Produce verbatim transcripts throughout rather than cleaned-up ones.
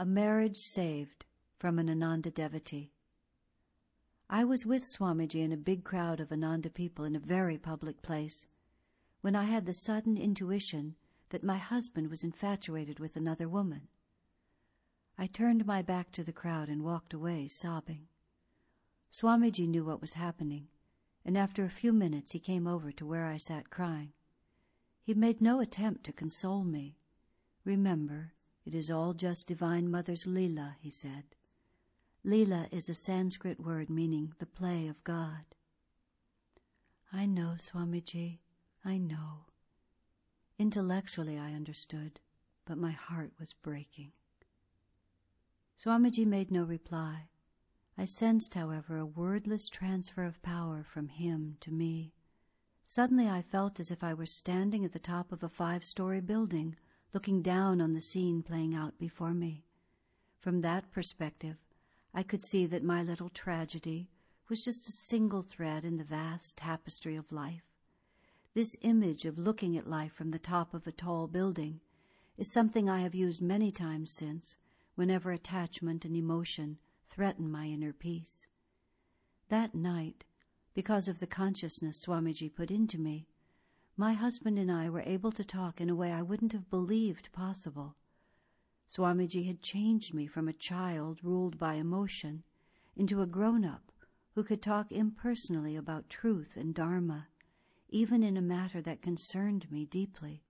A Marriage Saved, from an Ananda Devotee. I was with Swamiji in a big crowd of Ananda people in a very public place, when I had the sudden intuition that my husband was infatuated with another woman. I turned my back to the crowd and walked away, sobbing. Swamiji knew what was happening, and after a few minutes he came over to where I sat crying. He made no attempt to console me. "Remember, it is all just Divine Mother's Lila," he said. Lila is a Sanskrit word meaning the play of God. "I know, Swamiji, I know." Intellectually I understood, but my heart was breaking. Swamiji made no reply. I sensed, however, a wordless transfer of power from him to me. Suddenly I felt as if I were standing at the top of a five-story building, looking down on the scene playing out before me. From that perspective, I could see that my little tragedy was just a single thread in the vast tapestry of life. This image of looking at life from the top of a tall building is something I have used many times since, whenever attachment and emotion threaten my inner peace. That night, because of the consciousness Swamiji put into me, my husband and I were able to talk in a way I wouldn't have believed possible. Swamiji had changed me from a child ruled by emotion into a grown-up who could talk impersonally about truth and Dharma, even in a matter that concerned me deeply.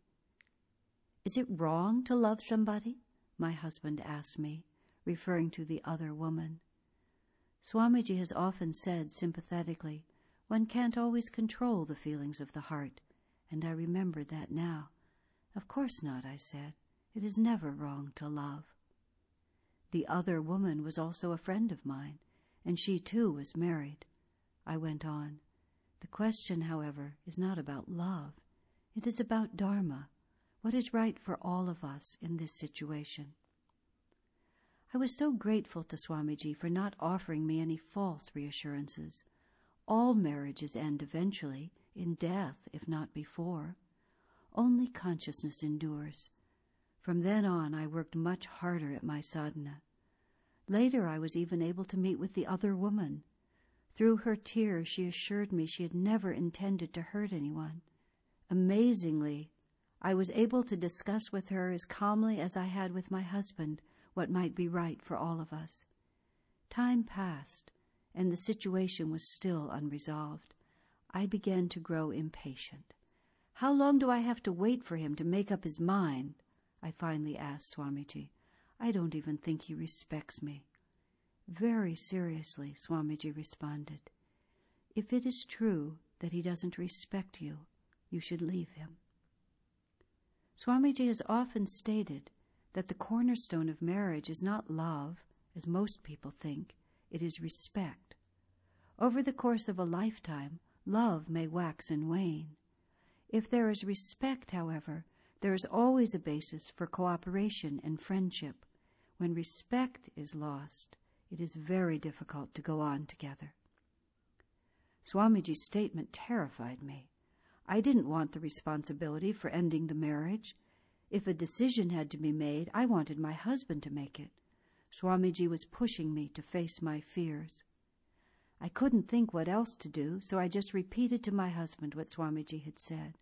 "Is it wrong to love somebody?" my husband asked me, referring to the other woman. Swamiji has often said sympathetically, "One can't always control the feelings of the heart," and I remembered that now. "Of course not," I said. "It is never wrong to love." The other woman was also a friend of mine, and she too was married. I went on. "The question, however, is not about love. It is about Dharma, what is right for all of us in this situation." I was so grateful to Swamiji for not offering me any false reassurances. All marriages end eventually, in death, if not before. Only consciousness endures. From then on, I worked much harder at my sadhana. Later, I was even able to meet with the other woman. Through her tears, she assured me she had never intended to hurt anyone. Amazingly, I was able to discuss with her as calmly as I had with my husband what might be right for all of us. Time passed, and the situation was still unresolved. I began to grow impatient. "How long do I have to wait for him to make up his mind?" I finally asked Swamiji. "I don't even think he respects me." "Very seriously," Swamiji responded. "If it is true that he doesn't respect you, you should leave him." Swamiji has often stated that the cornerstone of marriage is not love, as most people think. It is respect. Over the course of a lifetime, love may wax and wane. If there is respect, however, there is always a basis for cooperation and friendship. When respect is lost, it is very difficult to go on together. Swamiji's statement terrified me. I didn't want the responsibility for ending the marriage. If a decision had to be made, I wanted my husband to make it. Swamiji was pushing me to face my fears. I couldn't think what else to do, so I just repeated to my husband what Swamiji had said.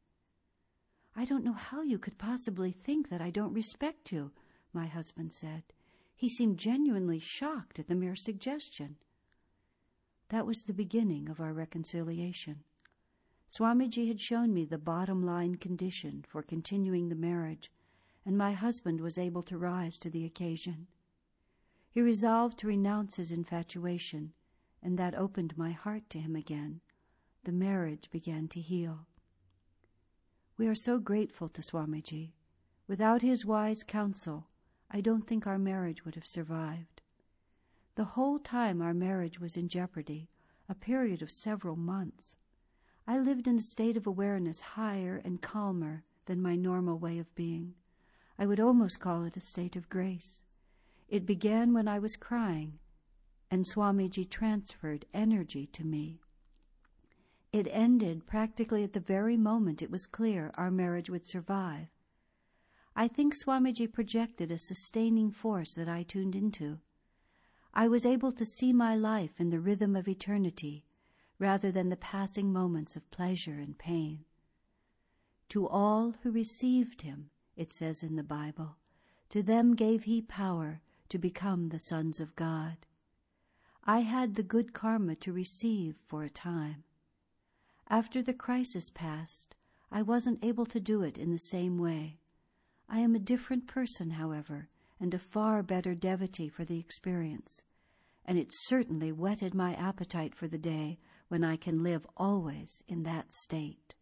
"I don't know how you could possibly think that I don't respect you," my husband said. He seemed genuinely shocked at the mere suggestion. That was the beginning of our reconciliation. Swamiji had shown me the bottom line condition for continuing the marriage, and my husband was able to rise to the occasion. He resolved to renounce his infatuation, and that opened my heart to him again. The marriage began to heal. We are so grateful to Swamiji. Without his wise counsel, I don't think our marriage would have survived. The whole time our marriage was in jeopardy, a period of several months, I lived in a state of awareness higher and calmer than my normal way of being. I would almost call it a state of grace. It began when I was crying, and Swamiji transferred energy to me. It ended practically at the very moment it was clear our marriage would survive. I think Swamiji projected a sustaining force that I tuned into. I was able to see my life in the rhythm of eternity, rather than the passing moments of pleasure and pain. To all who received him, it says in the Bible, to them gave he power to become the sons of God. I had the good karma to receive for a time. After the crisis passed, I wasn't able to do it in the same way. I am a different person, however, and a far better devotee for the experience, and it certainly whetted my appetite for the day when I can live always in that state.